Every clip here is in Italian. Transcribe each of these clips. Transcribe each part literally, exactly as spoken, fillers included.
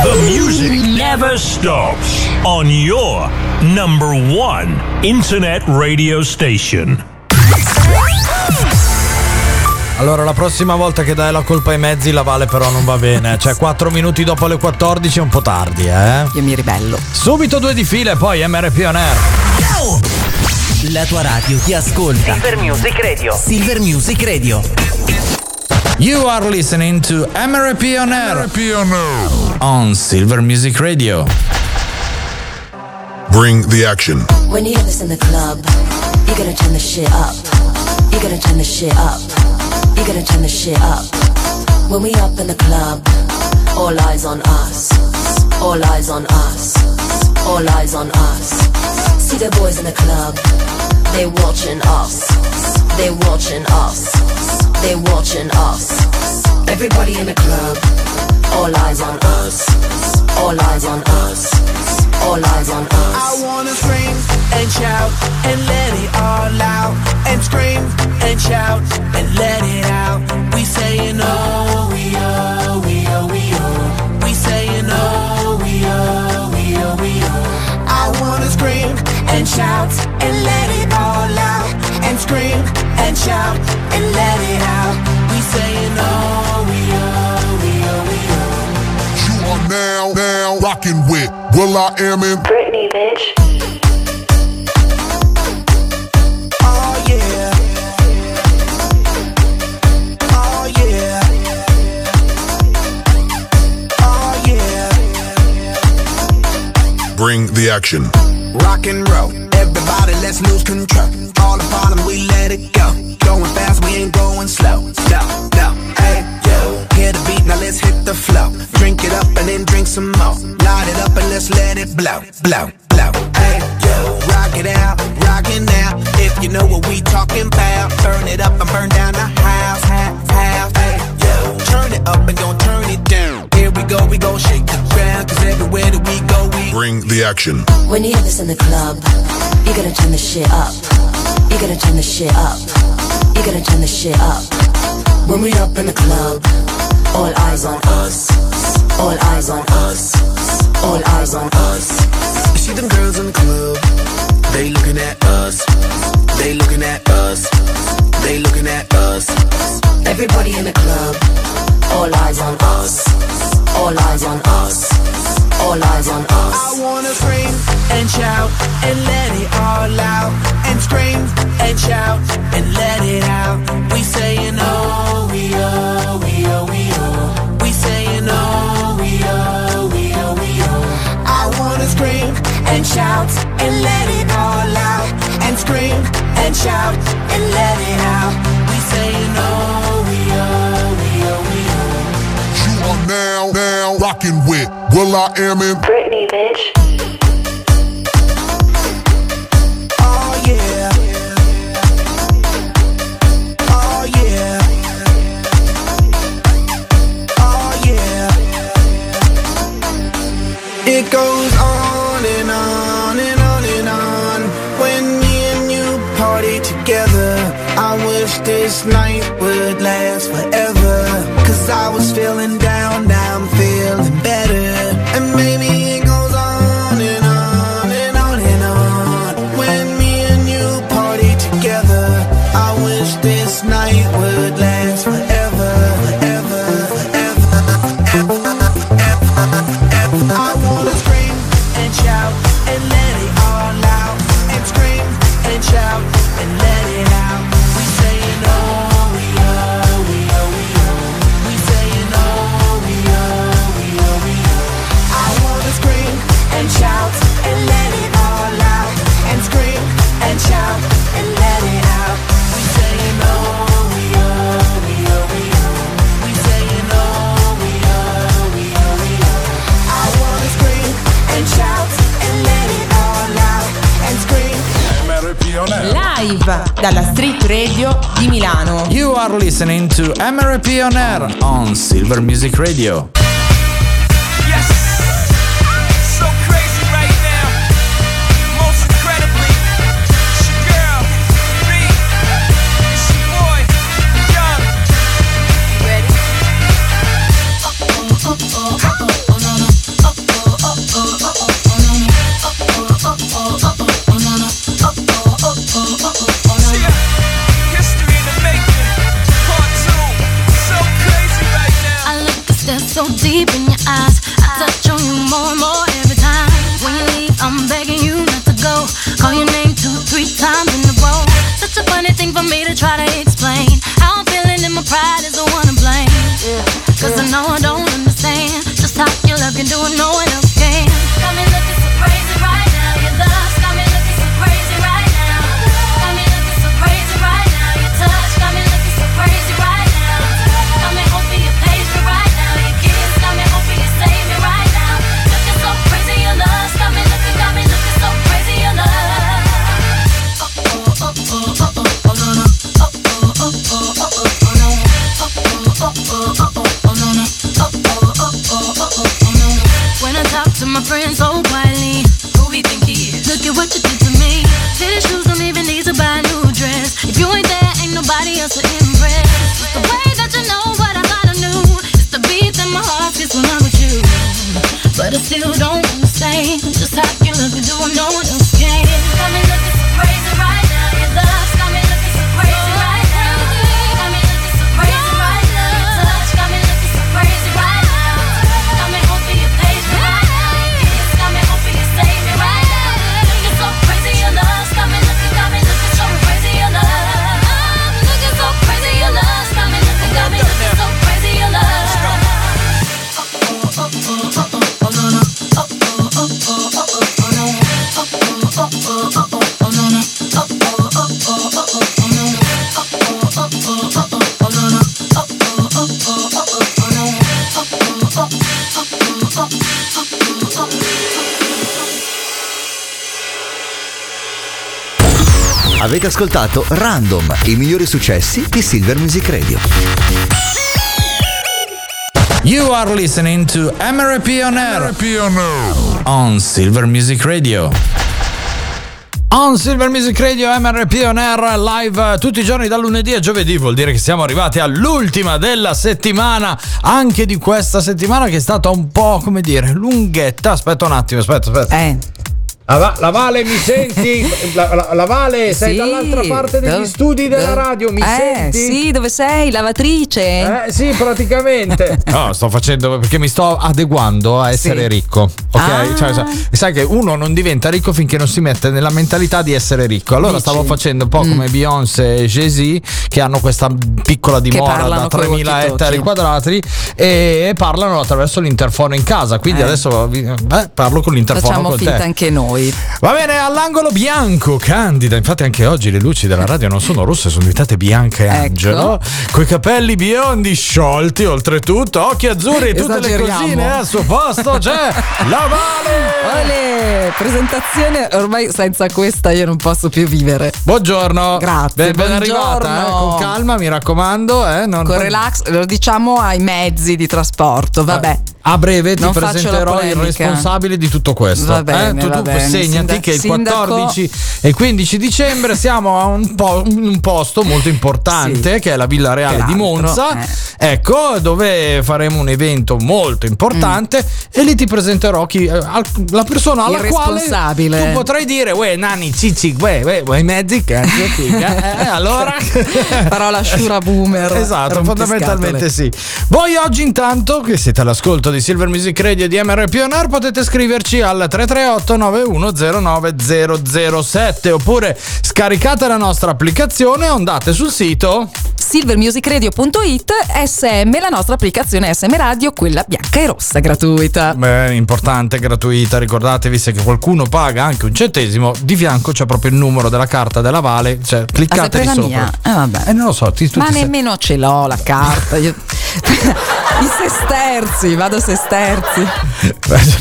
The music never stops on your number one internet radio station. Allora, la prossima volta che dai la colpa ai mezzi, la Vale però non va bene. Cioè, quattro minuti dopo le quattordici è un po' tardi, eh? Io mi ribello. Subito due di fila e poi M R P On Air. Ciao! La tua radio ti ascolta. Silver Music Radio. Silver Music Radio. You are listening to M R P On Air on Silver Music Radio. Bring the action. When you hear this in the club, you gotta turn the shit up. You gotta turn the shit up. You gotta turn the shit up. When we up in the club, all eyes on us. All eyes on us. All eyes on us. See the boys in the club, they watching us. They watching us. They watching us. Everybody in the club. All eyes on us. All eyes on us. All eyes on us. I wanna scream and shout and let it all out. And scream and shout and let it out. We saying oh, we oh, we oh, we oh. We saying oh, we oh, we oh, we oh. I wanna scream and shout and let it all out. And scream and shout and let it out. We saying oh, we oh, we oh, we oh. You are now, now rocking with Will I Am in Britney, bitch. Oh yeah. Oh yeah. Oh yeah. Bring the action. Rock and roll. Everybody, let's lose control. All the bottom, we let it go. Going fast, we ain't going slow. No, no, hey, yo. Hear the beat, now let's hit the flow. Drink it up and then drink some more. Light it up and let's let it blow, blow, blow. Hey, yo. Rock it out, rock it now. If you know what we talking about. Burn it up and burn down the house, house, house. Hey, yo. Turn it up and don't turn it down. Here we go, we gon' shake the ground. Cause everywhere that we go, we bring the action. When you hear this in the club, you gotta turn the shit up. You gotta turn the shit up. You gotta turn the shit up. When we up in the club, all eyes on us. All eyes on us. All eyes on us. You see them girls in the club, they looking at us. They looking at us. They looking at us. Everybody in the club, all eyes on us. All eyes on us. All eyes on us. I wanna scream and shout and let it all out. And scream and shout and let it out. We saying oh, we oh, we oh, we oh. We saying oh, we oh, we oh, we oh. I wanna scream and shout and let it all out. And scream and shout and let it out. We saying oh, we oh, we oh, we oh. You are now, now rocking with Will I Am in Britney, bitch. Oh yeah. Oh yeah. Oh yeah. It goes on and on and on and on. When me and you party together, I wish this night would last forever. Cause I was feeling down, now I'm feeling better. And maybe it goes on and on and on and on. When me and you party together, I wish this night would last forever, forever, forever, forever, forever. I wanna scream and shout and let it all out. And scream and shout and let it out. We saying oh, we are, we are, we are. We saying oh, we are. live dalla Street Radio di Milano. You are listening to M R P on Air on Silver Music Radio. So deep in your eyes, I touch on you more and more every time. When you leave, I'm begging you not to go. Call your name two, three times in a row. Such a funny thing for me to try to explain. How I'm feeling and my pride is the one to blame. Cause I know I don't understand just how your love can do it, no one else can. Got me looking so crazy right now, your love's got me looking so crazy right now. Got me looking so crazy right now, your touch got me looking so crazy right now. To my friends so quietly, who we think he is? Look at what you did to me. Fitted shoes, don't even need to buy a new dress. If you ain't there, ain't nobody else to impress. It's the way that you know what I thought I knew. It's the beat that my heart gets when I'm with you. But I still don't understand just how you look and do what no one else can. Got me looking so crazy right now, your love's got me looking so crazy right now. Got me looking so crazy right now, your touch got me looking so crazy right now. Got me hoping you're patient right now. Avete ascoltato Random, i migliori successi di Silver Music Radio. You are listening to M R P on Air on Silver Music Radio. On Silver Music Radio, M R P on Air live tutti i giorni da lunedì a giovedì. Vuol dire che siamo arrivati all'ultima della settimana, anche di questa settimana che è stata un po', come dire, lunghetta. Aspetta un attimo, aspetta, aspetta. Eh. La, la Vale, mi senti? La, la, la Vale, sei sì, dall'altra parte degli dove, studi della dove, radio, mi eh, senti? Sì, dove sei? Lavatrice? Eh, sì, praticamente. No, sto facendo perché mi sto adeguando a essere sì. ricco. Ok? Ah. Cioè, sai, sai che uno non diventa ricco finché non si mette nella mentalità di essere ricco. Allora Dici. stavo facendo un po' come mm. Beyoncé e Jay-Z, che hanno questa piccola dimora da tremila ettari quadrati e parlano attraverso l'interfono in casa. Quindi eh. adesso beh, parlo con l'interfono. Facciamo con finta te. Anche noi. Va bene, all'angolo bianco, Candida. Infatti anche oggi le luci della radio non sono rosse, sono diventate bianche e angelo, ecco. Coi capelli biondi sciolti, oltretutto, occhi azzurri e tutte le cosine al suo posto. C'è la Vale. Vale, presentazione ormai senza questa io non posso più vivere. Buongiorno. Grazie. Ben, ben arrivata, eh, con calma, mi raccomando. Eh, non con non... relax, lo diciamo ai mezzi di trasporto, vabbè. A breve ti non presenterò il responsabile di tutto questo. Va bene, eh? Tu, va tu bene. Segnati Sindac- che il quattordici e quindici dicembre siamo a un, po- un posto molto importante sì. che è la Villa Reale Peraltro, di Monza, eh. ecco, dove faremo un evento molto importante mm. e lì ti presenterò chi, la persona alla quale tu potrai dire uè nani cicci uè uè mezzi cazzo figa. Eh, allora parola sciura boomer. Esatto, fondamentalmente sì. Voi oggi intanto che siete all'ascolto di Silver Music Radio di M R P on Air potete scriverci al tre tre otto nove uno zero nove zero zero sette oppure scaricate la nostra applicazione o andate sul sito silver music radio punto it, S M la nostra applicazione S M Radio, quella bianca e rossa gratuita. Beh, importante, gratuita, ricordatevi, se che qualcuno paga anche un centesimo, di fianco c'è proprio il numero della carta della Vale, cioè cliccate ah, sopra. Eh, vabbè. Eh, non lo so, ti, tu, ma ti nemmeno sei... ce l'ho la carta. Io... i sesterzi, vado sesterzi.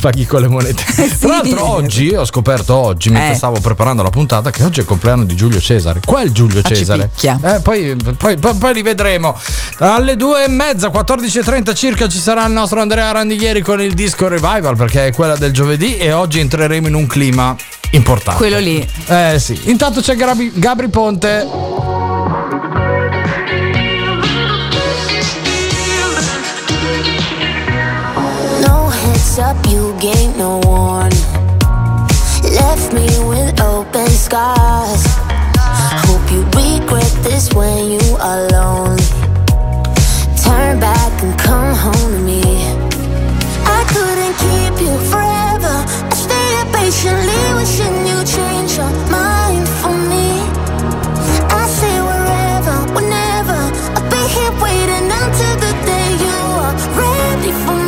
Paghi con le monete. Sì. Tra l'altro oggi ho scoperto oggi, mentre eh. stavo preparando la puntata, che oggi è il compleanno di Giulio Cesare. Quel Giulio Cesare. Eh, poi, poi, poi, poi li vedremo. Alle due e mezza, quattordici e trenta circa, ci sarà il nostro Andrea Randighieri con il disco Revival, perché è quella del giovedì e oggi entreremo in un clima importante. Quello lì. Eh sì. Intanto c'è Gabri, Gabri Ponte. Up, you gave no one, left me with open scars. Hope you regret this when you are alone. Turn back and come home to me. I couldn't keep you forever. I stayed patiently wishing you'd change your mind for me. I say wherever, whenever, I'll be here waiting until the day you are ready for me.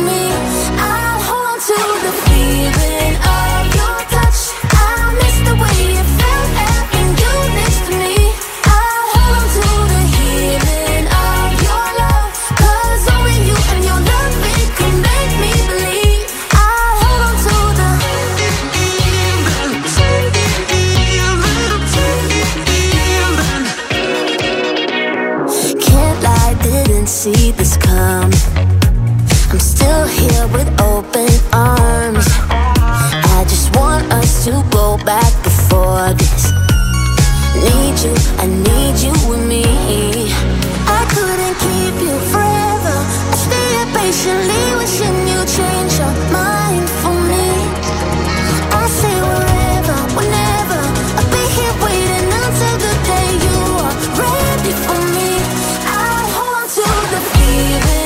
To the feeling of your touch, I miss the way it felt when you next to me. I'll hold to the healing of your love, cause only you and your love, it can make me believe. I'll hold to the healing. Can't lie, didn't see this come. I'm still here with open arms. I just want us to go back before this. Need you, I need you with me. I couldn't keep you forever. I stayed patiently wishing you change your mind for me. I say wherever, whenever, I'll be here waiting until the day you are ready for me. I'll hold to the feeling.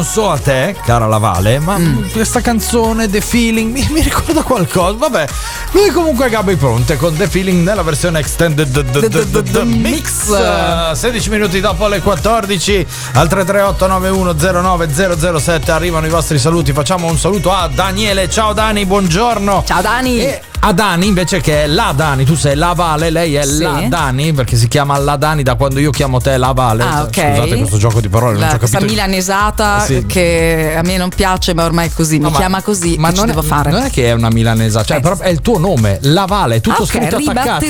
So a te, cara Lavale, ma mm. questa canzone The Feeling mi, mi ricorda qualcosa. Vabbè, lui comunque Gabri Ponte con The Feeling nella versione extended d- d- d- d- d- d- mix. Uh, sedici minuti dopo le quattordici, al tre tre otto nove uno zero nove zero zero sette arrivano i vostri saluti. Facciamo un saluto a Daniele. Ciao Dani, buongiorno. Ciao Dani. E a Dani invece, che è la Dani, tu sei la Vale, lei è sì. la Dani, perché si chiama la Dani da quando io chiamo te la Vale. Ah, okay. Scusate questo gioco di parole, la, non ci ho capito. Questa milanesata sì. che a me non piace, ma ormai è così, no, mi chiama così, ma non, è, devo fare? Non è che è una milanesata, cioè eh. però è il tuo nome, la Vale, è tutto ah, okay, scritto attaccato.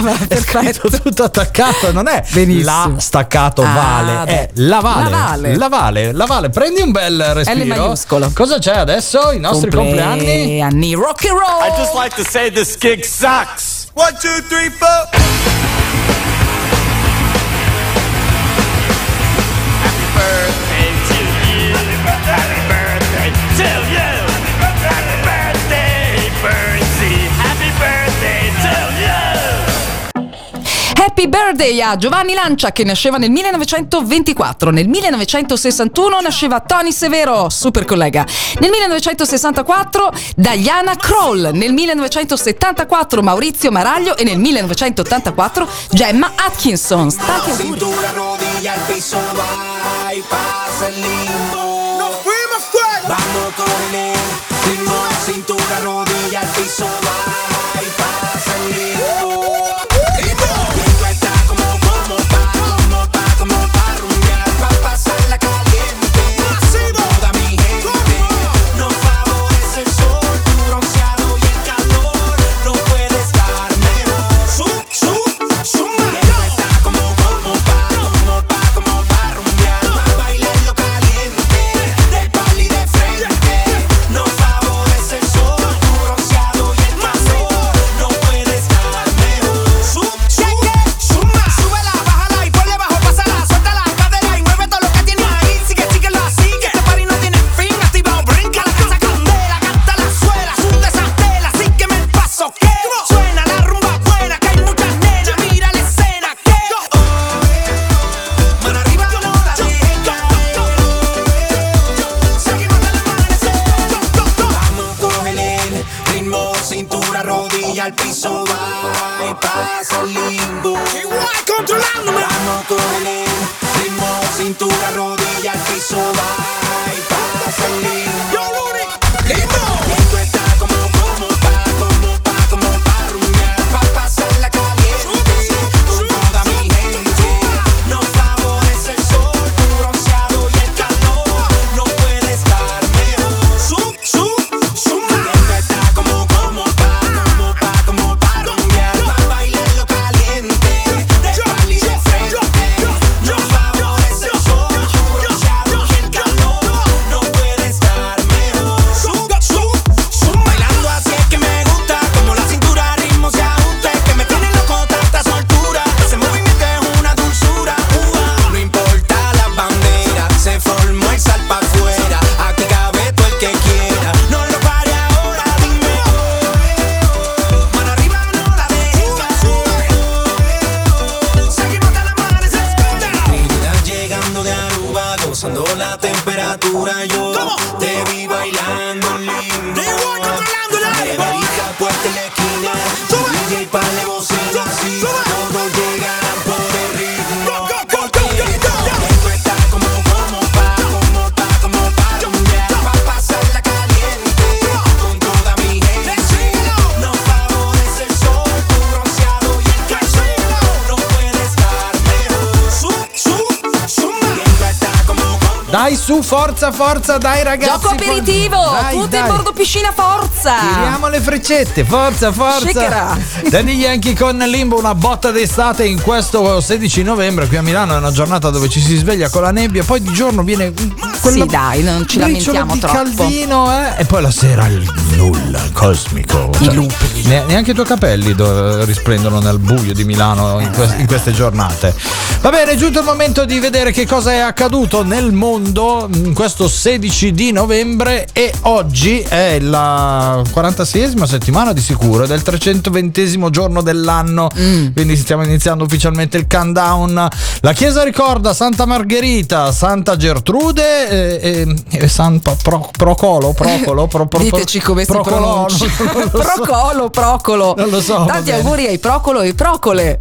Vabbè, è scritto tutto attaccato, non è Benissimo. La staccato Vale, ah, è la Vale. La Vale, la Vale, la Vale, prendi un bel respiro. L maiuscolo. Cosa c'è adesso? I nostri compleanni. Anni rock and roll. I just like to say this gig sucks. One, two, three, four. Happy birthday to you. Happy birthday to you. Happy birthday, Birdsy. Happy birthday to you. Happy birthday a Giovanni Lancia, che nasceva nel millenovecentoventiquattro. Nel millenovecentosessantuno nasceva Tony Severo, super collega. Nel millenovecentosessantaquattro Diana Kroll, nel millenovecentosettantaquattro Maurizio Maraglio e nel millenovecentottantaquattro Gemma Atkinson. Stati a bambú. Igual controlándome. Vamos con el ritmo, cintura, rodilla, al piso, va y va a salir. Yo, Rudy, ritmo. Esto está como, como, pa, como, pa, como, pa, rumbear, pa, pasarla caliente. Con toda mi gente, nos favorece el sol, tu bronceado y el calor. No puede estar mejor. Sub, sub, suma. Esto está como, como, pa, como, pa, como, pa, rumbear, pa, bailarlo caliente. De pali de frente, nos favorece el sol, tu bronceado y el calor. No puede estar mejor. Sub, sub, suma. Bailando así es que me gusta, como la cintura, ritmo se ajusta. Es que me tiene loco tanta soltura, ese movimiento es una dulzura. Ua. No importa la bandera, se formó el sal pa' afuera. Aquí cabe todo el que quiera, no lo pare ahora, dime oh. Mano arriba no la dejes caer. Seguimos hasta la mano se esconda. Mira llegando de Aruba, gozando la temperatura. Yo te vi bailando lindo. Igual controlando el aire. Barita puesta en la esquina, D J pa' le bocina. Así todos llegan por el ritmo. Esto está como, como, pa, como, pa, como, pa, rumbear, pa' pasarla caliente. Con toda mi gente, nos favorece el sol, tu bronceado y el calor. No puede estar mejor. Sub, sub, suma. Esto está como, como. Dai su, forza, forza, dai ragazzi. Gioco aperitivo, Dai, tutti dai. in bordo piscina, forza. Tiriamo le freccette, forza, forza. Shakerà. Danny Yankee con Limbo, una botta d'estate in questo sedici novembre qui a Milano. È una giornata dove ci si sveglia con la nebbia, poi di giorno viene quella Sì, dai, non ci briciolo lamentiamo di troppo. caldino, eh, e poi la sera il nulla cosmico. I lupi. Ne- neanche i tuoi capelli do- risplendono nel buio di Milano in, quest- in queste giornate. Va bene, è giunto il momento di vedere che cosa è accaduto nel mondo in questo sedici di novembre, e oggi è la quarantaseiesima settimana di sicuro ed è il trecentoventesimo giorno dell'anno, quindi stiamo iniziando ufficialmente il countdown. La chiesa ricorda Santa Margherita, Santa Gertrude eh, eh, e San Pa- Pro- Procolo Procolo Pro- Pro- Diteci come si Procolo, pronuncia. non lo so. Procolo, Procolo. Non lo so, va Tanti bene. auguri ai Procolo e Procole.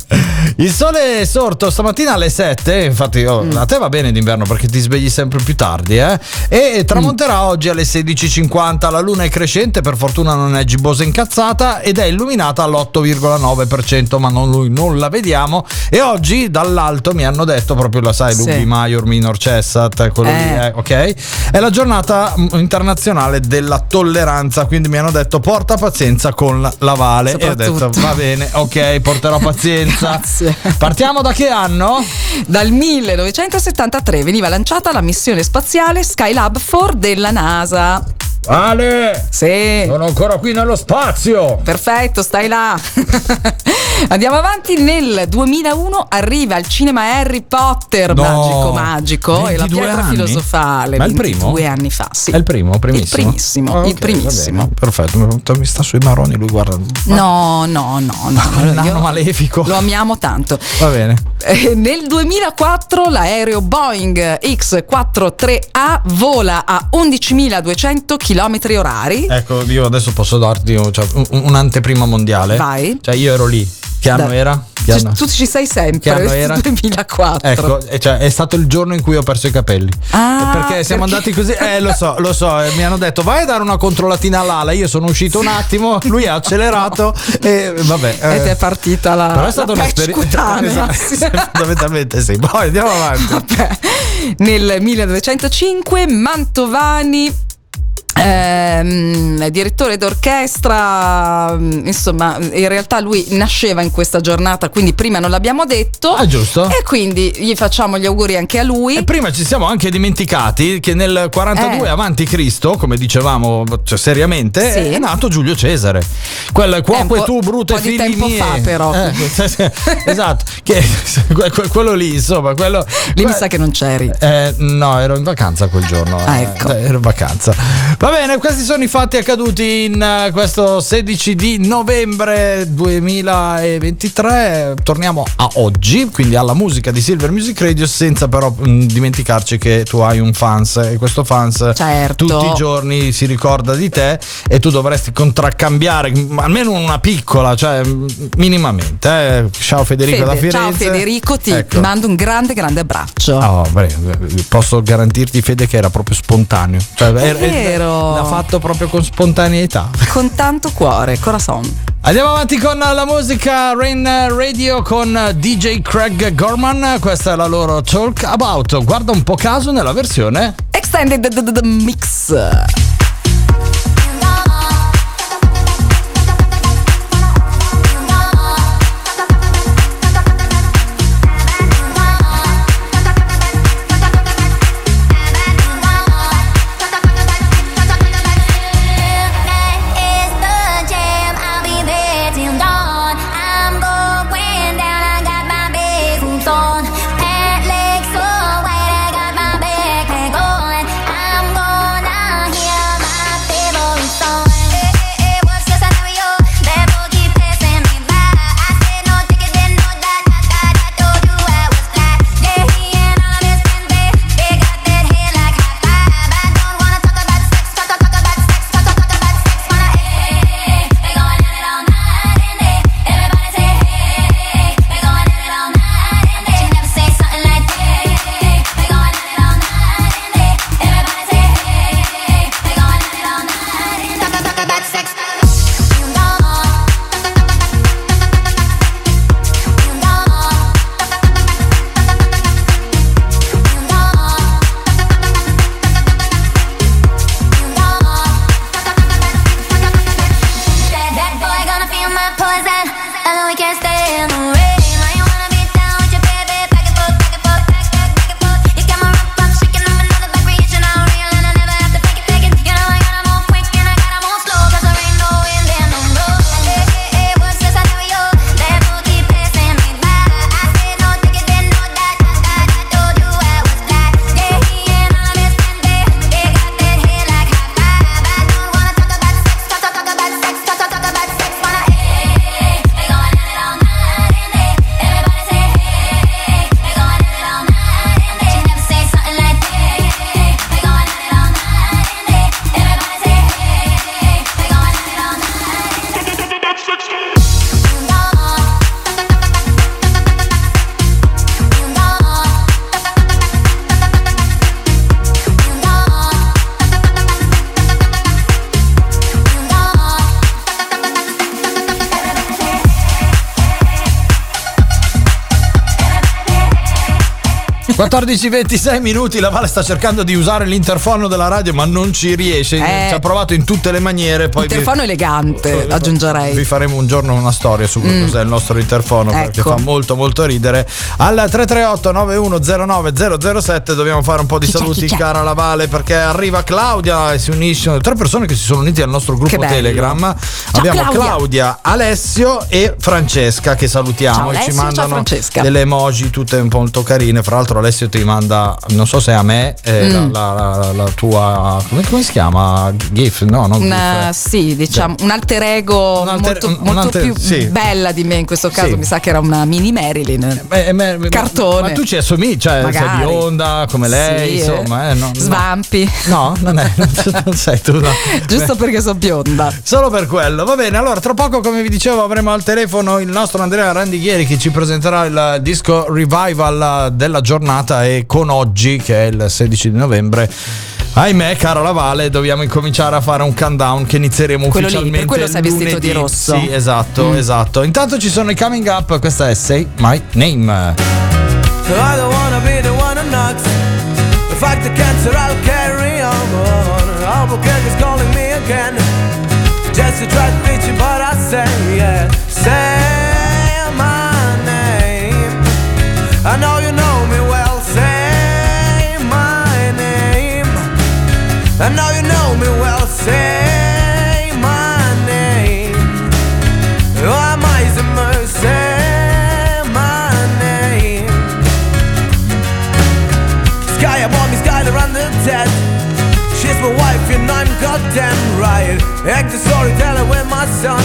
Il sole è sorto stamattina alle sette, infatti oh, a te va bene d'inverno perché ti svegli sempre più tardi, eh? E tramonterà oggi alle sedici e cinquanta. La luna è crescente, per fortuna non è gibbosa incazzata, ed è illuminata all'otto virgola nove per cento, ma non, lui, non la vediamo. E oggi dall'alto mi hanno detto proprio, la sai, Sì. Lupi Maior, Minor Cessat, quello lì, eh, ok? È la giornata internazionale della tolleranza, quindi mi hanno detto porta pazienza con la, la Vale, e ho detto Soprattutto. va bene, ok, porterò pazienza. Grazie. Partiamo da che anno? Dal millenovecentosettantatré veniva lanciata la missione spaziale Skylab quattro della NASA. Ale! Sì. Sono ancora qui nello spazio. Perfetto, stai là. Andiamo avanti. Nel duemilauno arriva al cinema Harry Potter, No. magico magico, e la ventidue pietra anni? filosofale. Ma è il primo? Due anni fa, sì. È il primo, primissimo. Il primissimo, Ah, ok, il primissimo. va bene, perfetto, mi sta sui maroni lui, guarda. No, no, no, no. no, nano io- malefico. Lo amiamo tanto. Va bene. Eh, Nel duemilaquattro l'aereo Boeing X quarantatré A vola a undicimiladuecento chilometri orari. Ecco, io adesso posso darti cioè, un- un'anteprima mondiale. Vai. Cioè io ero lì. Che anno Dai. era? Che anno- Tu ci sei sempre. Che anno era? duemilaquattro. Ecco, e cioè, è stato il giorno in cui ho perso i capelli. Ah, Perché siamo perché- andati così. Eh, lo so, lo so, eh, mi hanno detto vai a dare una controllatina all'ala. Io sono uscito un attimo, lui ha accelerato e vabbè. eh. Ed è partita la Però è stata la patch un'esperienza. cutanea. Esatto, fondamentalmente sì. Poi andiamo avanti. Nel millenovecentocinque Mantovani, ehm, direttore d'orchestra, mm, insomma, in realtà lui nasceva in questa giornata, quindi prima non l'abbiamo detto. Ah, giusto. E quindi gli facciamo gli auguri anche a lui. E prima ci siamo anche dimenticati che nel quarantadue Eh. avanti Cristo, come dicevamo cioè, seriamente, Sì. è nato Giulio Cesare. Quel cuoco e po- tu bruto e po' di figli tempo miei. fa, però. Eh, sì, sì, esatto, che, que- que- quello lì, insomma, quello Lì mi que- sa che non c'eri. eh, no, ero in vacanza quel giorno. Ah, eh, ecco. Ero in vacanza. Va Va bene, questi sono i fatti accaduti in questo sedici di novembre duemilaventitré. Torniamo a oggi, quindi alla musica di Silver Music Radio, senza però mh, dimenticarci che tu hai un fans e questo fans, certo, tutti i giorni si ricorda di te e tu dovresti contraccambiare almeno una piccola, cioè minimamente. Eh. Ciao Federico, Fede, da Firenze. Ciao Federico, ti ecco. mando un grande grande abbraccio. Oh, beh, posso garantirti Fede che era proprio spontaneo. Cioè, è vero. L'ha fatto proprio con spontaneità. Con tanto cuore, corazon. Andiamo avanti con la musica. Rain Radio con D J Craig Gorman, questa è la loro Talk About. Guarda un po' caso nella versione Extended the, the, the Mix. quattordici e ventisei minuti, la Vale sta cercando di usare l'interfono della radio ma non ci riesce, eh, ci ha provato in tutte le maniere. Poi interfono vi... elegante, so, aggiungerei. Vi faremo un giorno una storia su mm. cos'è il nostro interfono, ecco, perché fa molto molto ridere. Al tre tre otto nove uno zero nove zero zero sette dobbiamo fare un po' di chi saluti, c'è, c'è. cara la Vale, perché arriva Claudia e si unisce, tre persone che si sono unite al nostro gruppo Telegram. Ciao, abbiamo Claudia. Claudia, Alessio e Francesca che salutiamo. Ciao, Alessio, e ci mandano delle emoji tutte molto carine. Fra l'altro Alessio ti manda, non so se a me, eh, mm. la, la, la, la tua, come, come si chiama? GIF? No, non una, GIF. Sì, diciamo, un alter ego un alter, molto, un, molto un alter, più sì. bella di me in questo caso, sì. mi sa che era una mini Marilyn. Beh, ma, cartone. Ma, ma tu ci assomigli, cioè magari. sei bionda come lei, sì, insomma. Eh, no, svampi. No, no non, è, non sei tu. No. Giusto Beh. perché sono bionda. Solo per quello. Va bene, allora tra poco, come vi dicevo, avremo al telefono il nostro Andrea Randighieri che ci presenterà il disco revival della giornata. E con oggi, che è il sedici di novembre, ahimè, cara la Vale, dobbiamo incominciare a fare un countdown che inizieremo quello ufficialmente lì, per quello sei vestito di rosso. Sì, esatto, mm. esatto. Intanto ci sono i coming up, questa è Say My Name. So I don't wanna be the one who knocks. The fact that cancer I'll carry on. All the gang is calling me again. Just to try to reach you, but I say, yeah, say my name. I know you know me well. I know you know me well, say my name. Oh, I might as well say my name. Sky above me, Skylar under the dead. She's my wife and I'm God damn right. Act the storyteller with my son.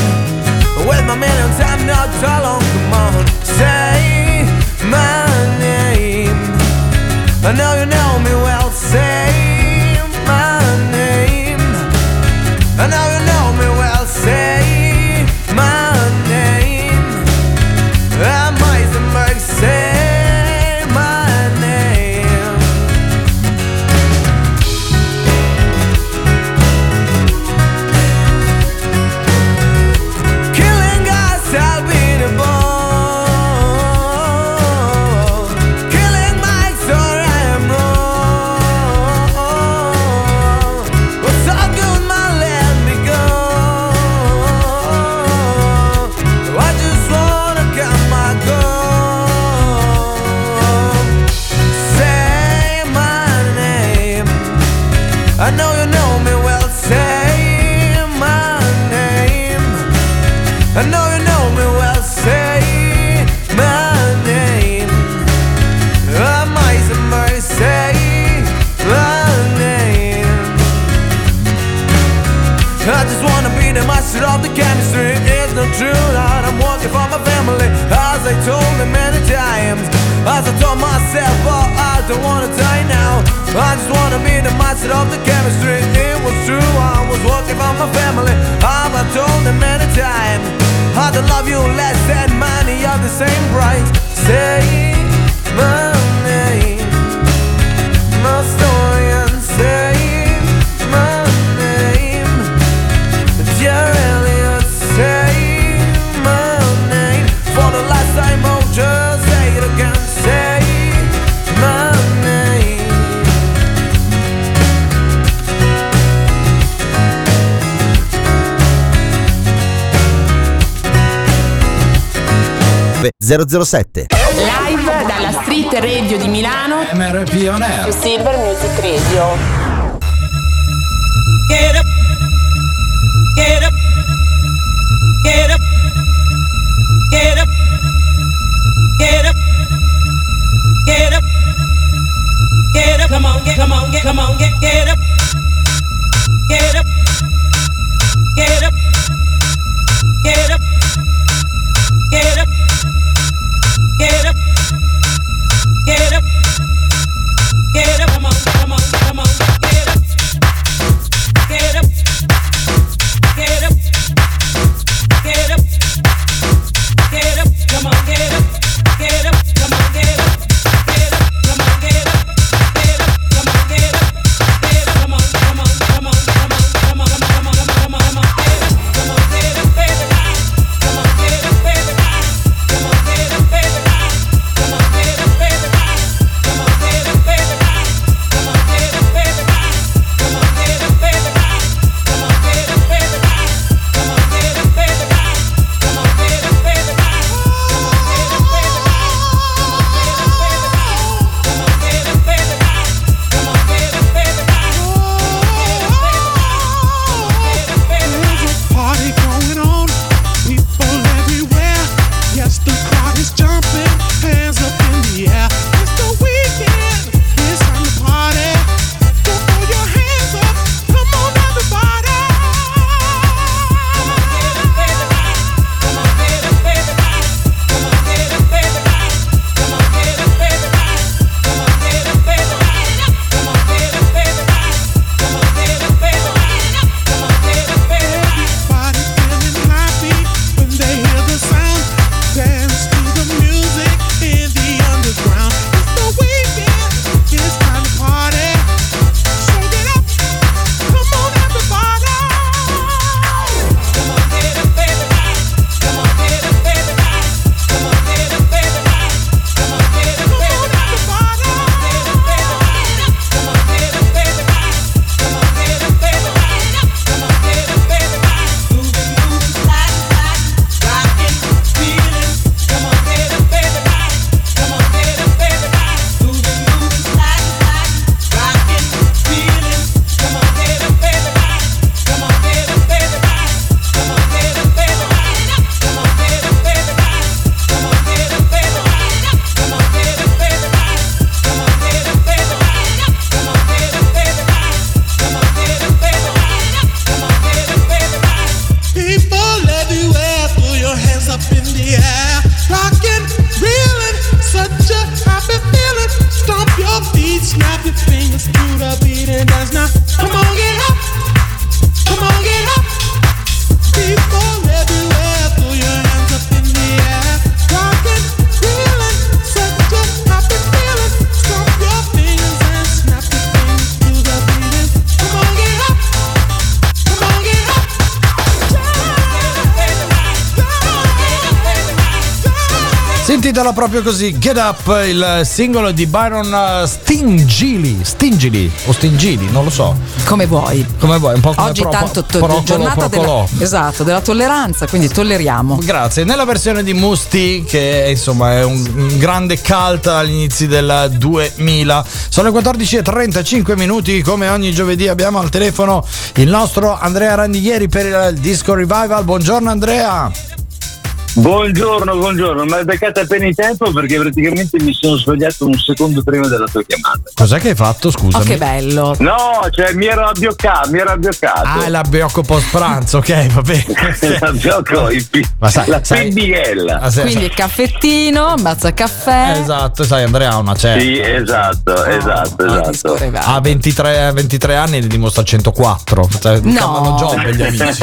With my millions I'm not alone. Come on, say my name. I know you know me well. Say my name. I know you know me well. Say my name. I'm Eisenberg. Say of the chemistry, it's not true that I'm working for my family. As I told them many times, as I told myself, oh, I don't wanna die now. I just wanna be the master of the chemistry. It was true, I was working for my family. As I told them many times, I don't love you less than money of the same price. Say my name, my story, and say my name. Jerry. zero zero sette Live dalla Street Radio di Milano, M R P On Air, Silver Music Radio. Get up, get up, get up, get up, get up, get up, get up, come on, get, come on, get, come on, get, get up, get up, get up, get up, get up. Get up, get up, get up, come on, come on, come on, get up, get up, get up, get up, get up, come on, get up, get up, come on, get up, get up, come on, get up, get up, come on, get up, get up, come on, come on, come on, come on, come on, come on, come on, come on, get up, come on, get up, baby, come on, get up, baby, Sentitela proprio così, Get Up, il singolo di Byron Stingili, Stingili o Stingili, non lo so. Come vuoi. Come vuoi, un po' come oggi pro, tanto to- pro, giornata della, esatto, della tolleranza, quindi tolleriamo. Grazie. Nella versione di Musti, che è, insomma, è un, un grande cult agli inizi del duemila. Sono le quattordici e trentacinque minuti, come ogni giovedì abbiamo al telefono il nostro Andrea Randighieri per il Disco Revival. Buongiorno Andrea. Buongiorno, buongiorno, mi hai beccato appena in tempo perché praticamente mi sono svegliato un secondo prima della tua chiamata. Cos'è che hai fatto, scusami? Oh, che bello. No, cioè mi ero abbioccato, mi ero abbioccato. Ah, l'abbiocco post pranzo, ok, va bene. L'abbiocco, il pi- ma sai, la sai, pimbiella. Ah, sì, quindi sai. Caffettino, mazza caffè. Esatto, sai, Andrea ha una certa. Sì, esatto, oh, esatto, esatto. Ha ventitré anni e ne dimostra centoquattro. Cioè, no. Chiamano Giove gli amici.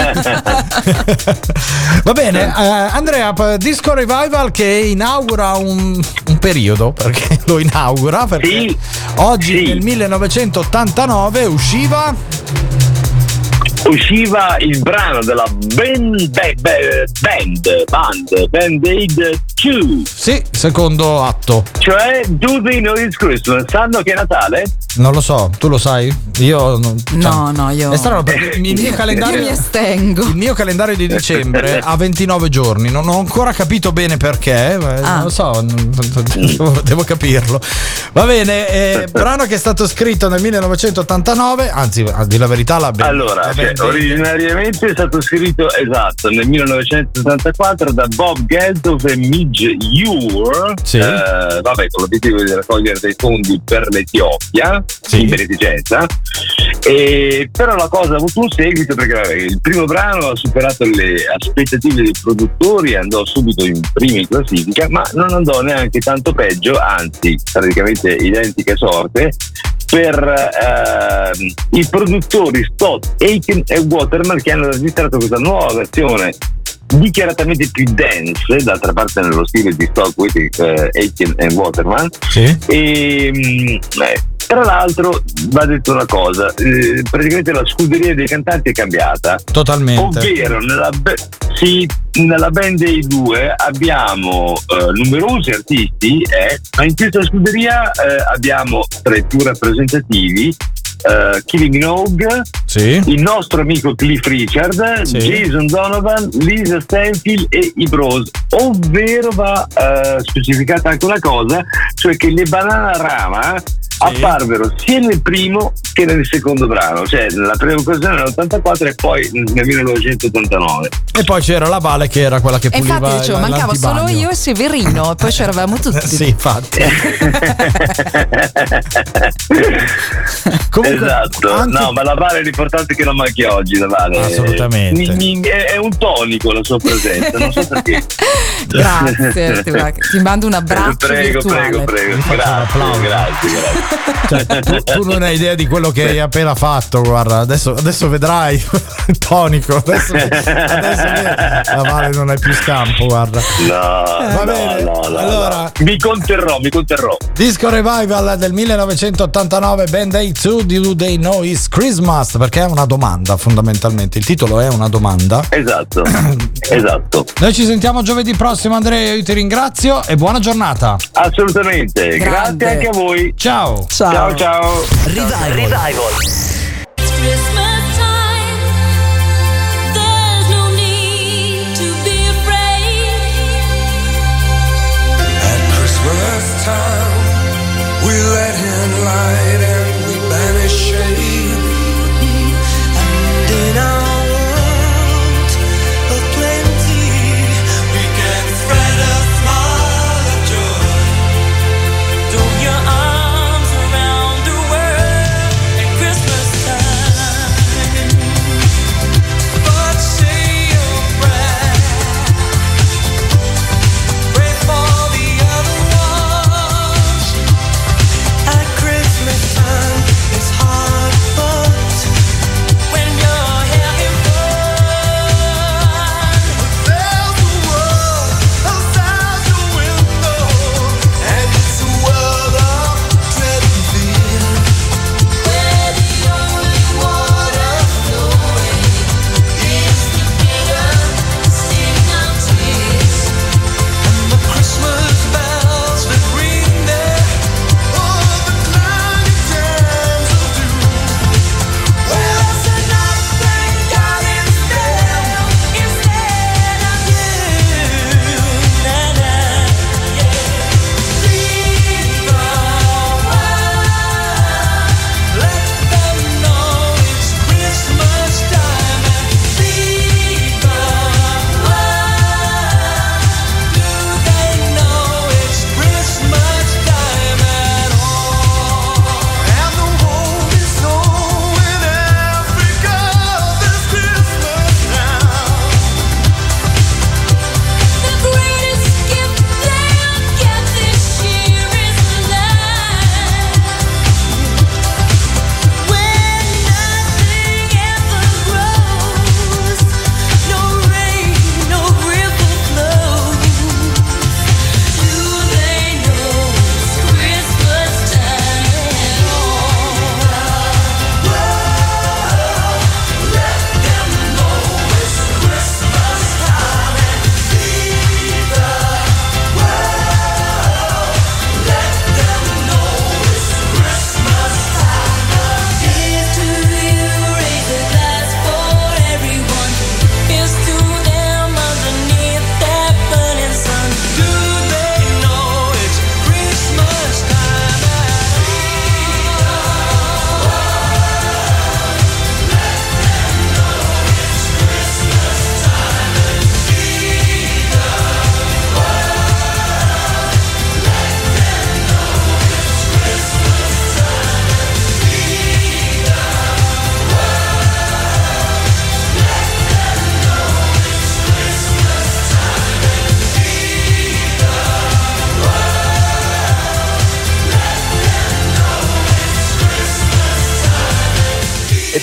Va bene, eh, Andrea, Disco Revival che inaugura un, un periodo, perché lo inaugura perché sì, oggi sì. Nel millenovecentottantanove usciva usciva il brano della Band Band Band Band Aid due, sì, secondo atto, cioè Do They Know It's Christmas? Sanno che è Natale? Non lo so, tu lo sai? Io non, cioè, no, no, io è strano perché il mio calendario io mi estengo. Il mio calendario di dicembre ha ventinove giorni, non ho ancora capito bene perché, ah. non lo so, devo, devo capirlo. Va bene, eh, brano che è stato scritto nel millenovecentottantanove, anzi, a dire la verità la ben, allora, cioè, originariamente è stato scritto, esatto, nel millenovecentosettantaquattro da Bob Geldof e Midge Ure, sì. eh, vabbè, con l'obiettivo di raccogliere dei fondi per l'Etiopia. Sì. In beneficenza, e però la cosa ha avuto un seguito perché vabbè, il primo brano ha superato le aspettative dei produttori, andò subito in prima in classifica, ma non andò neanche tanto peggio, anzi praticamente identica sorte per eh, i produttori Stock Aitken e Waterman, che hanno registrato questa nuova versione dichiaratamente più dance, d'altra parte nello stile di Stock Aitken e Waterman. Sì. E eh, tra l'altro va detto una cosa, eh, praticamente la scuderia dei cantanti è cambiata totalmente, ovvero nella, be- sì, nella Band Aid due abbiamo eh, numerosi artisti, eh, ma in questa scuderia eh, abbiamo tra i più rappresentativi Uh, Killing Joke, sì. Il nostro amico Cliff Richard, sì. Jason Donovan, Lisa Stansfield e i Bros, ovvero va uh, specificata anche una cosa, cioè che le Bananarama sì. apparvero sia nel primo che nel secondo brano, cioè nella prima occasione nell'ottantaquattro e poi nel millenovecentottantanove, e poi c'era la Vale che era quella che puliva, e infatti dicevo, mancava solo io e Severino, poi c'eravamo tutti. Sì, infatti. Comunque, esatto, anche... no, ma la Vale è l'importante, che non manchi oggi la Vale, assolutamente, è, mi, mi, è un tonico la sua presenza, non so perché. Grazie, ti mando un abbraccio, prego, virtuale. prego prego grazie, grazie, grazie. Cioè, tu, tu non hai idea di quello che hai appena fatto, guarda, adesso, adesso vedrai. Tonico, adesso, adesso la Vale non hai più scampo, guarda. No, va bene, no, no, allora no. mi conterrò mi conterrò Disco Revival del millenovecentottantanove, Band Aid due, Do They Know It's Christmas? Perché è una domanda, fondamentalmente il titolo è una domanda. Esatto. Esatto. Noi ci sentiamo giovedì prossimo, Andrea, io ti ringrazio e buona giornata. Assolutamente. Grande. Grazie anche a voi. Ciao. Ciao ciao. ciao. Revival. Revival. Miss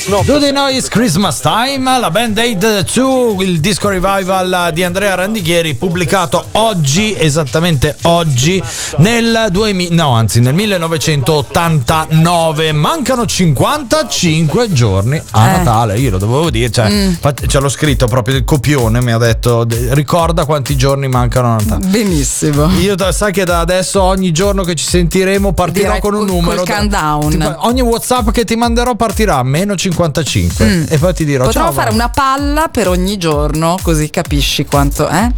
Snob. Do the Noise, Christmas Time, la Band Aid due, il disco revival di Andrea Randighieri, pubblicato oggi, esattamente oggi, nel duemila, no, anzi nel millenovecentottantanove. Mancano cinquantacinque giorni a eh. Natale, io lo dovevo dire, cioè, mm. ce l'ho scritto proprio il copione, mi ha detto ricorda quanti giorni mancano a Natale. Benissimo. Io sai che da adesso ogni giorno che ci sentiremo partirò Direi, con un numero. Col countdown. Tipo, ogni WhatsApp che ti manderò partirà a meno cinquantacinque mm. e poi ti dirò potremmo ciao, fare va. Una palla per ogni giorno, così capisci quanto eh?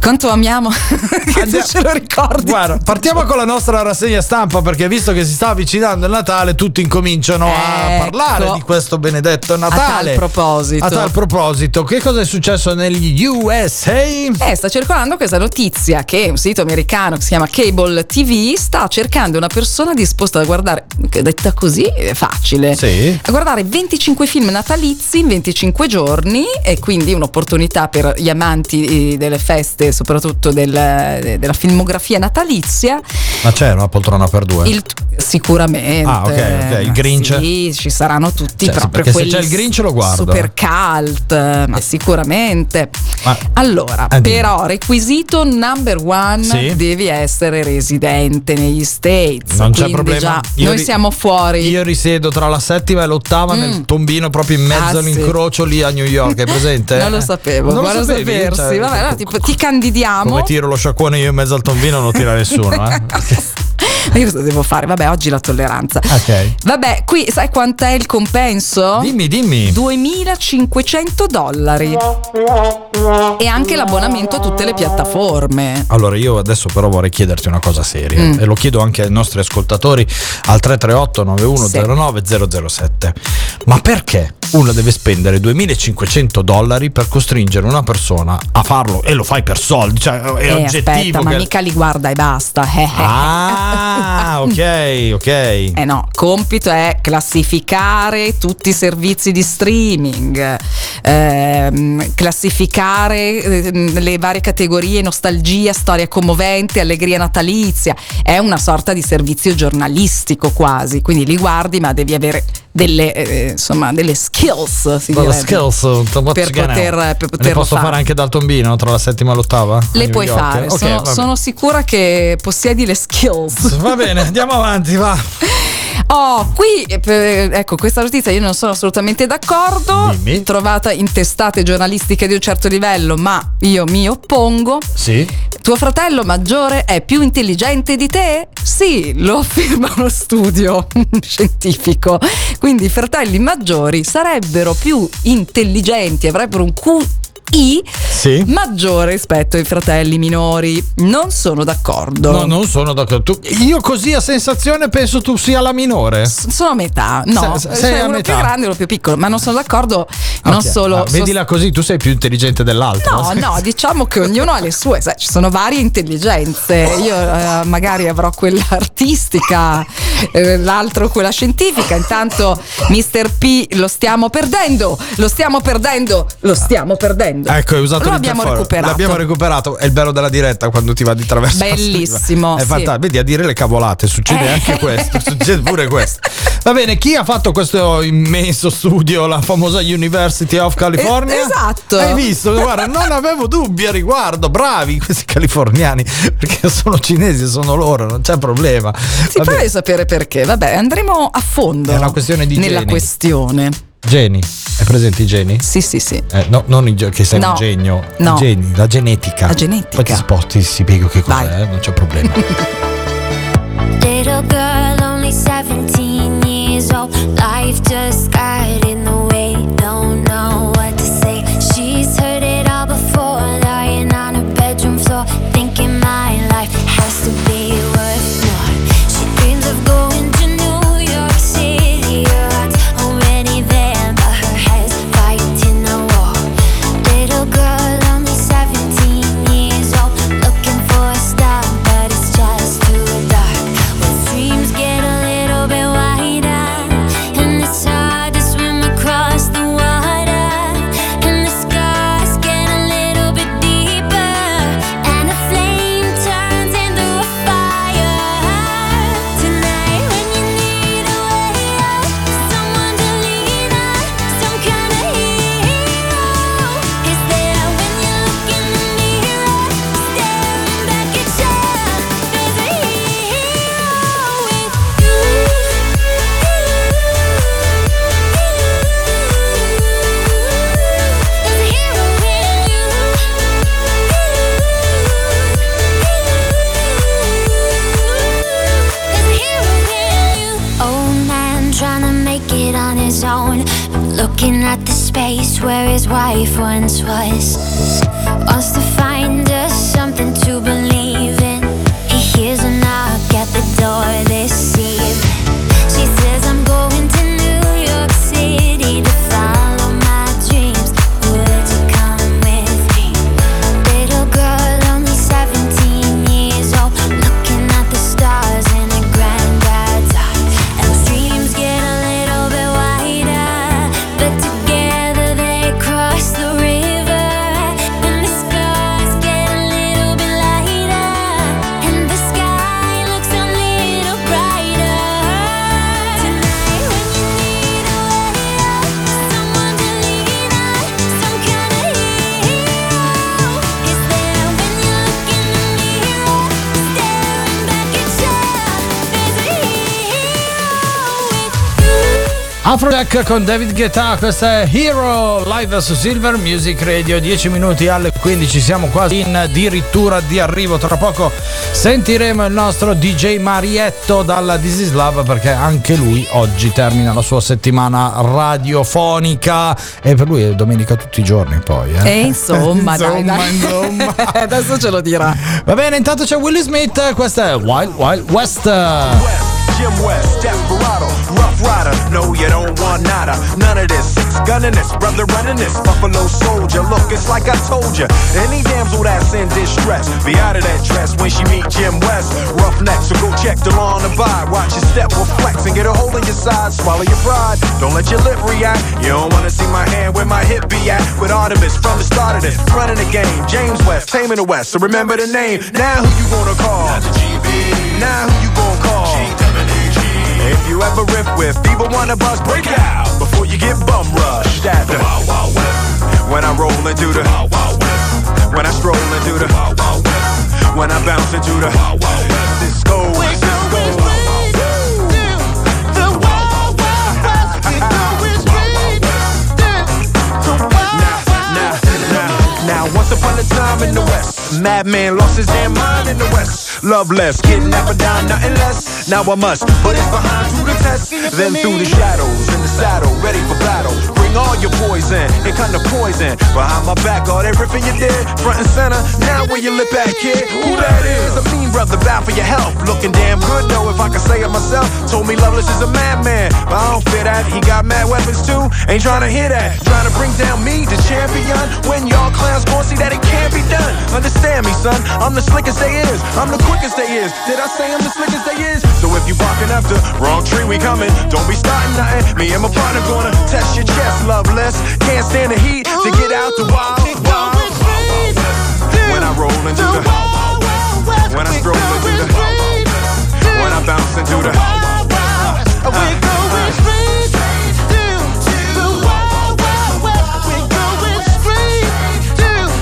quanto amiamo che Andiamo. ce lo ricordi. Guarda, partiamo con la nostra rassegna stampa, perché visto che si sta avvicinando il Natale tutti incominciano ecco. a parlare di questo benedetto Natale. A tal proposito, a tal proposito che cosa è successo negli U S A? Eh, sta circolando questa notizia che un sito americano che si chiama Cable T V sta cercando una persona disposta a guardare, detta così è facile, sì. a guardare venticinque film natalizi in venticinque giorni, e quindi un'opportunità per gli amanti delle feste, soprattutto del, della filmografia natalizia. Ma c'è una poltrona per due? Il, sicuramente. Ah, ok, okay. Il Grinch? Sì, ci saranno tutti, cioè, proprio perché quelli. Se c'è il Grinch lo guardo. Super cult, ma sicuramente. Ma, allora, addio. Però requisito number one, sì. devi essere residente negli States. Non c'è problema. Già, noi ri- siamo fuori. Io risiedo tra la settima e l'ottava mm. nel tombino proprio in mezzo ah, all'incrocio sì. lì a New York, è presente? Non lo sapevo, non lo sapevi, cioè, vabbè, no, tipo, ti candidiamo. Come tiro lo sciacquone io in mezzo al tombino non tira nessuno, eh? Ma io cosa devo fare? Vabbè, oggi la tolleranza. Ok. Vabbè, qui sai quant'è il compenso? Dimmi, dimmi. duemilacinquecento dollari. E anche l'abbonamento a tutte le piattaforme. Allora, io adesso però vorrei chiederti una cosa seria. Mm. E lo chiedo anche ai nostri ascoltatori al tre tre otto nove uno zero nove zero zero sette. Ma perché uno deve spendere duemilacinquecento dollari per costringere una persona a farlo? E lo fai per soldi, cioè è eh, oggettivo. Aspetta, che... ma mica li guarda e basta. Ah! Ah, ok, ok. Eh no, compito è classificare tutti i servizi di streaming, ehm, classificare ehm, le varie categorie, nostalgia, storia commovente, allegria natalizia. È una sorta di servizio giornalistico quasi, quindi li guardi ma devi avere delle eh, insomma delle skills, si direbbe, skills per poter, per poter le posso fare. fare anche dal tombino tra la settima e l'ottava? Le puoi fare, okay, sono, sono sicura che possiedi le skills. Va bene, andiamo avanti, va. Oh, qui eh, ecco questa notizia io non sono assolutamente d'accordo. Dimmi. Trovata in testate giornalistiche di un certo livello, ma io mi oppongo. Sì. Tuo fratello maggiore è più intelligente di te? Sì, lo afferma uno studio scientifico. Quindi i fratelli maggiori sarebbero più intelligenti, avrebbero un Q I sì. maggiore rispetto ai fratelli minori. Non sono d'accordo. No, non sono d'accordo. Tu, io così a sensazione penso tu sia la minore. S- sono a metà. No, S- sei cioè, a uno metà. Più grande e uno più piccolo, ma non sono d'accordo. Okay. Non solo. Ah, vedila sost- così, tu sei più intelligente dell'altro. No, no, diciamo che ognuno ha le sue. Sai, ci sono varie intelligenze. Io eh, magari avrò quella artistica, eh, l'altro quella scientifica. Intanto mister P lo stiamo perdendo, lo stiamo perdendo, lo stiamo perdendo. Ecco, hai usato l'abbiamo recuperato. L'abbiamo recuperato. È il bello della diretta quando ti va di traverso. Bellissimo. È sì. fantastico. Vedi, a dire le cavolate succede eh. anche questo. Succede pure questo. Va bene, chi ha fatto questo immenso studio? La famosa University of California. Esatto. Hai visto? Guarda, non avevo dubbi a riguardo. Bravi questi californiani, perché sono cinesi, sono loro, non c'è problema. Ti fai sapere perché? Vabbè, andremo a fondo. È una questione di nella geni. questione. Geni, è presente i geni? Sì, sì, sì. Eh, no, non il, che sei no, un genio, no. Geni, la genetica. La genetica. Poi ti sposti, si spiego che cos'è, eh, non c'è problema. Little girl, only seventeen years old, life just got in the way, don't know what to say. She's heard it all before, lying on her bedroom floor, thinking my life has to be worth more. She dreams of going to New York City. Time place where his wife once was. Wants to find us something to believe in. He hears a knock at the door this evening. She says, I'm going to New York City to follow my dreams. Would you come with me? Little girl, only seventeen years old, looking at the stars in her granddad's eyes. And dreams get a little bit wider, but together they cross the river. And the stars get a little bit lighter, and the sky looks a little brighter. Tonight when you need a way out, someone to lean on, some kind of hero. Is there when you look in the mirror, staring back at yourself? There's a hero with you. Afrojack con David Guetta, questa è Hero live su Silver Music Radio, dieci minuti alle quindici, siamo quasi in addirittura di arrivo. Tra poco sentiremo il nostro D J Marietto dalla This Is Love, perché anche lui oggi termina la sua settimana radiofonica e per lui è domenica tutti i giorni poi. eh. E insomma, insomma, dai, dai. insomma. Adesso ce lo dirà. Va bene, intanto c'è Will Smith, questa è Wild Wild West. Jim West, Desperado, Rough Rider. No, you don't want nada, none of this. Six gunning this, brother running this, Buffalo Soldier. Look, it's like I told you, any damsel that's in distress, be out of that dress when she meet Jim West. Roughneck, so go check the lawn and buy. Watch your step, will flex, and get a hole in your side. Swallow your pride, don't let your lip react. You don't wanna see my hand where my hip be at. With Artemis from the start of this, running the game. James West, taming the West, so remember the name. Now who you gonna call? Not the G B. Now who you gonna call? G W. If you ever riff with either one of us, break out before you get bum rushed at the Wild Wild West. When I roll into the Wild Wild West. When I stroll into the Wild Wild West. When I bounce into the Wild Wild West. This goes, this goes. The Wild Wild West. We go is free. The Wild Wild West. Now, once upon a time in the West, madman lost his damn mind in the West. Love less, kidnapped down, nothing less. Now I must put it behind through the test. Then through the shadows, in the saddle, ready for battle. Bring all your poison, it kind of poison. Behind my back, all that riffing you did. Front and center, now where you lip at, kid. Who that is? A mean brother, bound for your health. Looking damn good, though, if I can say it myself. Told me Loveless is a madman, but I don't fear that. He got mad weapons too, ain't trying to hear that. Trying to bring down me, the champion. When y'all clowns gon' see that it can't be done. Understand me, son, I'm the slickest they is. I'm the quickest they is. Did I say I'm the slickest they is? So if you barking up the wrong tree, we coming. Don't be starting nothing. Me and my partner gonna test your chest, Loveless. Can't stand the heat to get out the wild, wild, wild, wild. When I roll into the, the wild, wild west. When I stroll into the, the when I bounce into the, the wild, wild west. Uh, we going free to the Wild Wild West. We going free to the Wild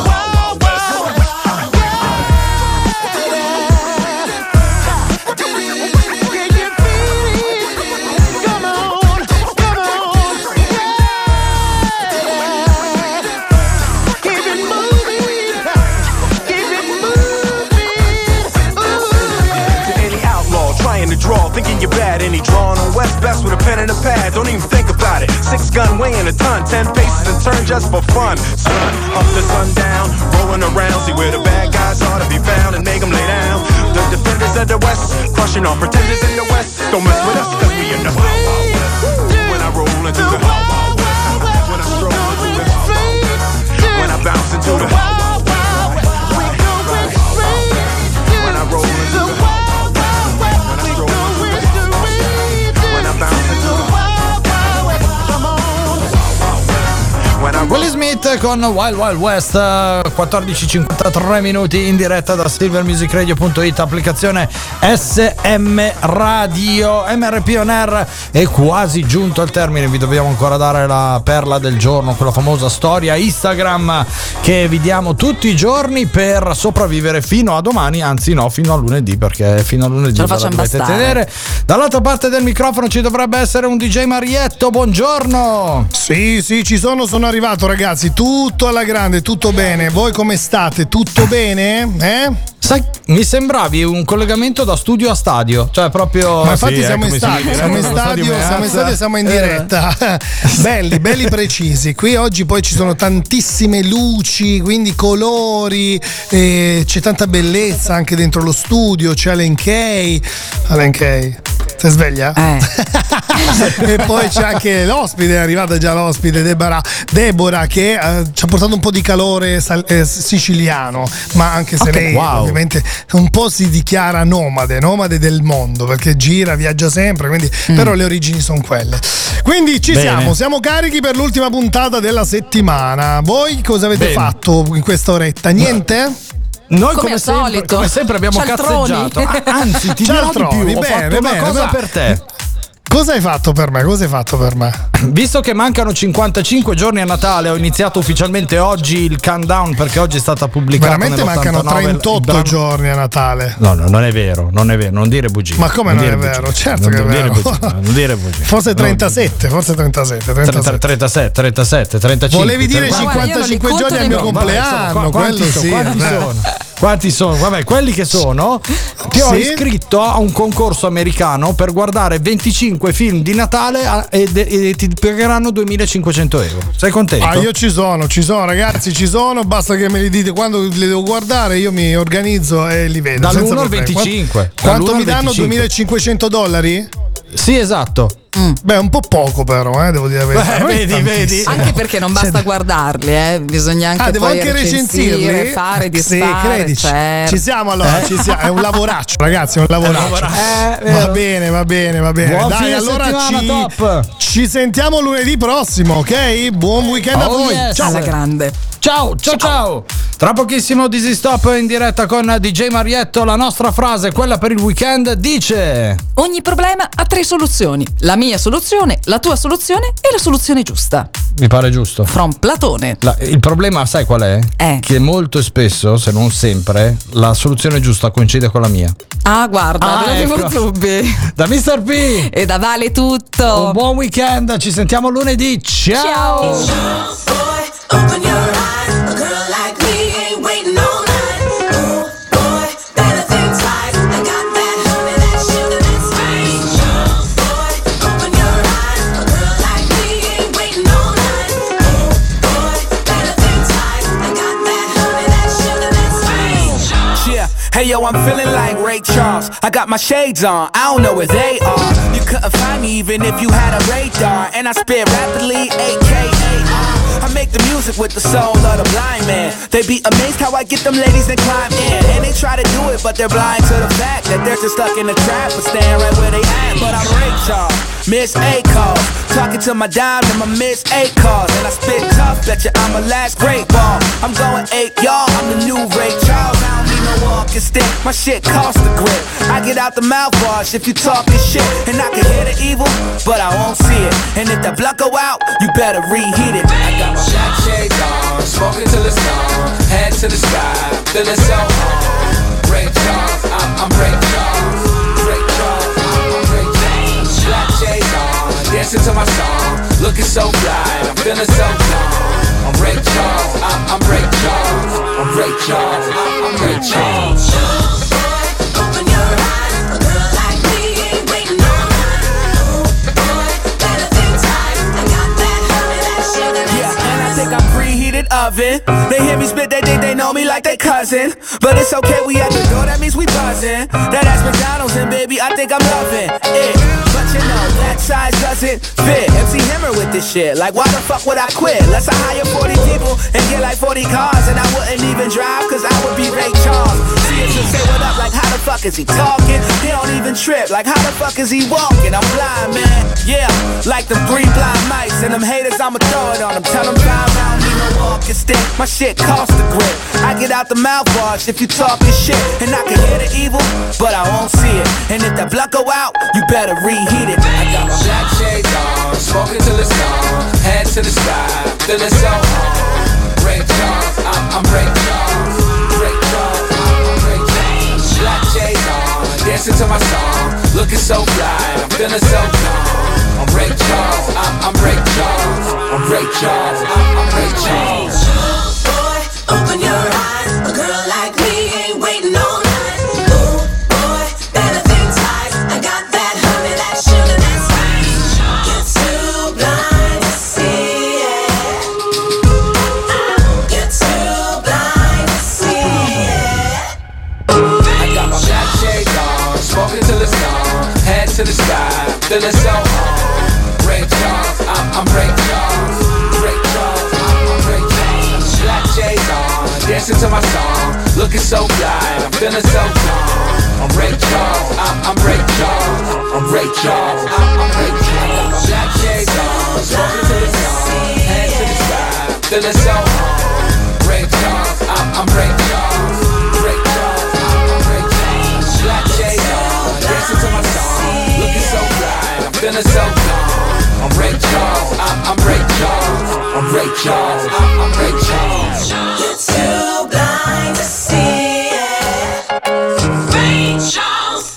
Wild West. Can you feel it? Come on, come on, yeah. Keep it moving, keep it moving. Ooh, yeah. To any outlaw trying to draw, thinking you're bad, any drawing on West best with a pen and a pad. Don't even think about it. Six gun weighing a ton, ten paces and turn just for fun. Sun up to sundown, rolling around, see where the bad guys ought to be found and make them lay down. The defenders of the West, crushing all pretenders in the West. Don't mess with us, cause we in the Wild Wild West. When I roll into the Wild Wild West. When I stroll into the Wild Wild West. When I bounce into the Wild Wild West. We going free. When I roll into the Wild Wild West. When I stroll into the Wild Wild West. When I bounce into the Wild Wild West. Come on. When I roll. Will Smith con Wild Wild West. eh, quattordici e cinquantatré minuti in diretta da silver music radio punto it, applicazione S M Radio. M R P On Air è quasi giunto al termine, vi dobbiamo ancora dare la perla del giorno, quella famosa storia Instagram che vi diamo tutti i giorni per sopravvivere fino a domani, anzi no, fino a lunedì, perché fino a lunedì Ce la ve la facciamo dovete bastare. tenere. Dall'altra parte del microfono ci dovrebbe essere un D J Marietto, buongiorno. Sì, sì, ci sono, sono arrivato ragazzi. Tutto alla grande, tutto bene. Voi come state? Tutto bene? Eh? Sai, mi sembravi un collegamento da studio a stadio, cioè proprio. Ma infatti sì, siamo, eh, in stadio, siamo in stadio, stadio siamo in stadio, siamo in diretta. Eh. Belli, belli precisi. Qui oggi poi ci sono tantissime luci, quindi colori, eh, c'è tanta bellezza anche dentro lo studio, c'è Alenkei. Alenkei, sei sveglia? Eh. E poi c'è anche l'ospite, è arrivata già l'ospite, Debora, Debora che eh, ci ha portato un po' di calore sal- eh, siciliano, ma anche se okay, lei wow. ovviamente un po' si dichiara nomade, nomade del mondo, perché gira, viaggia sempre, quindi mm. però le origini sono quelle. Quindi ci Bene. siamo, siamo carichi per l'ultima puntata della settimana. Voi cosa avete Bene. fatto in questa oretta? Niente? Noi come, come, sempre, come sempre abbiamo Cialtroni. cazzeggiato. Anzi, ti dirò di più, ho bene, fatto una bene, cosa bene. per te. Cosa hai fatto per me? Cosa hai fatto per me? Visto che mancano cinquantacinque giorni a Natale, ho iniziato ufficialmente oggi il countdown, perché oggi è stata pubblicata. Veramente mancano trentotto giorni a Natale. No, no, non è vero, non è vero, non dire bugie. Ma come non, non è vero? Bugie. Certo non, che non è vero. Dire bugie, non dire bugie. Forse trentasette, no. forse trentasette, trentasette. trentasette, trentasette, trentacinque. Volevi dire cinquantacinque giorni al mio compleanno, vabbè, quello sì. Quanti sono? Quanti sono? Vabbè, quelli che sono, ti ho sì? iscritto a un concorso americano per guardare venticinque film di Natale a, e, de, e ti pagheranno duemilacinquecento euro. Sei contento? Ah, io ci sono, ci sono ragazzi, ci sono, basta che me li dite quando li devo guardare, io mi organizzo e li vedo. Dall'uno al venticinque. Quanto, quanto mi danno? duemilacinquecento dollari? Sì, esatto. Mm. Beh, un po' poco però, eh, devo dire. Beh, vedi, vedi. Anche perché non basta cioè, guardarli, eh, bisogna anche, ah, devo poi anche recensirli, recensirli, fare, disfare, sì, credici. Certo. Ci siamo allora, eh? ci siamo. È un lavoraccio, ragazzi, è un lavoraccio. Eh, va bene, va bene, va bene. Buon Dai, allora ci, top. ci sentiamo lunedì prossimo, ok? Buon weekend oh, a voi. Yes. Ciao. Alla grande. Ciao, ciao, ciao, ciao. Tra pochissimo Dizzy Stop in diretta con D J Marietto. La nostra frase, quella per il weekend, dice: ogni problema ha tre soluzioni. La mia soluzione, la tua soluzione e la soluzione giusta. Mi pare giusto. From Platone. La, il problema sai qual è? È che molto spesso, se non sempre, la soluzione giusta coincide con la mia. Ah, guarda, ah, ecco. dubbi. Da mister P e da Vale tutto. Un buon weekend, ci sentiamo lunedì. Ciao. Ciao. Hey yo, I'm feeling like Ray Charles. I got my shades on, I don't know where they are. You couldn't find me even if you had a radar. And I spit rapidly, A K A R. I make the music with the soul of the blind man. They be amazed how I get them ladies that climb in. And they try to do it, but they're blind to the fact that they're just stuck in the trap and staying right where they at. But I'm Ray Charles, Miss A calls. Talking to my dime and my Miss A calls. And I spit tough, bet ya I'm a last great ball. I'm going eight, y'all, I'm the new Ray Charles. I don't need no walking stick, my shit costs the grip. I get out the mouthwash if you talking shit. And I can hear the evil, but I won't see it. And if that block go out, you better reheat it. I got my black shades on, smoking till it's gone. Head to the sky, feeling so hard. Ray Charles, I'm, I'm Ray Charles. Ray Charles, I'm, I'm Ray Charles. Black shades on, dancing to my song. Looking so bright, I'm feeling so calm. I'm Ray Charles, I'm, I'm Ray Charles. I'm Ray Charles, I'm, I'm Ray Charles. Oven. They hear me spit, they think they know me like they cousin. But it's okay, we at the door, that means we buzzin'. That ass McDonald's and baby, I think I'm lovin' it. But you know, that size doesn't fit. M C Hammer with this shit, like why the fuck would I quit? Unless I hire forty people and get like forty cars. And I wouldn't even drive, cause I would be Ray Charles. See it, say what up, like how the fuck is he talking? They don't even trip, like how the fuck is he walking? I'm blind, man, yeah, like the three blind mice. And them haters, I'ma throw it on them, tell them blind, I don't need no walking stick. My shit costs the grip. I get out the mouthwash if you talking shit. And I can hear the evil, but I won't see it. And if that block go out, you better reheat it. I got my black shades on, smoking till it's gone. Head to the sky, feeling so hard. Ray Charles, I'm, I'm Ray Charles. Ray Charles, I'm, I'm Ray Charles. Black shades on, dancing to my song. Looking so bright, I'm feeling so calm. I'm Ray Charles. I'm Ray Charles. I'm Ray Charles. I'm Ray Charles. Boy, open your eyes. A girl like me ain't waiting all night. Ooh, boy, better think twice. I got that honey, that sugar, that spice. You're too blind to see it. You're too blind to see it. I got my black shades on, smoking till it's gone. Head to the sky, feeling so hard. Ray Charles, I'm, I'm Ray Charles. Ray Charles, I'm, I'm Ray Charles. Black shades on, dancing to my song, looking so blind, I'm feeling so calm. I'm Ray Charles, I'm, I'm Ray Charles. I'm Ray Charles, I'm, I'm Ray Charles. Black shades on, smoking to the song, hands to the sky, feeling so calm. Ray Charles, I'm, I'm Ray Charles. Ray Charles, I'm, I'm Ray Charles. Black shades on, dancing to my song, looking so blind, I'm feeling so calm. I'm Ray Charles, I'm, I'm Ray Charles, I'm Ray Charles, I'm, I'm Ray Charles. You're too blind to see it. Ray Charles.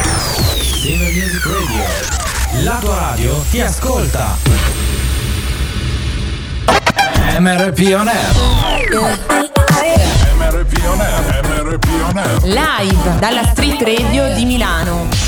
Silver Music Radio. La tua radio ti ascolta. M R P On Air. M R P On Air, M R P On Air. Live dalla Street Radio di Milano.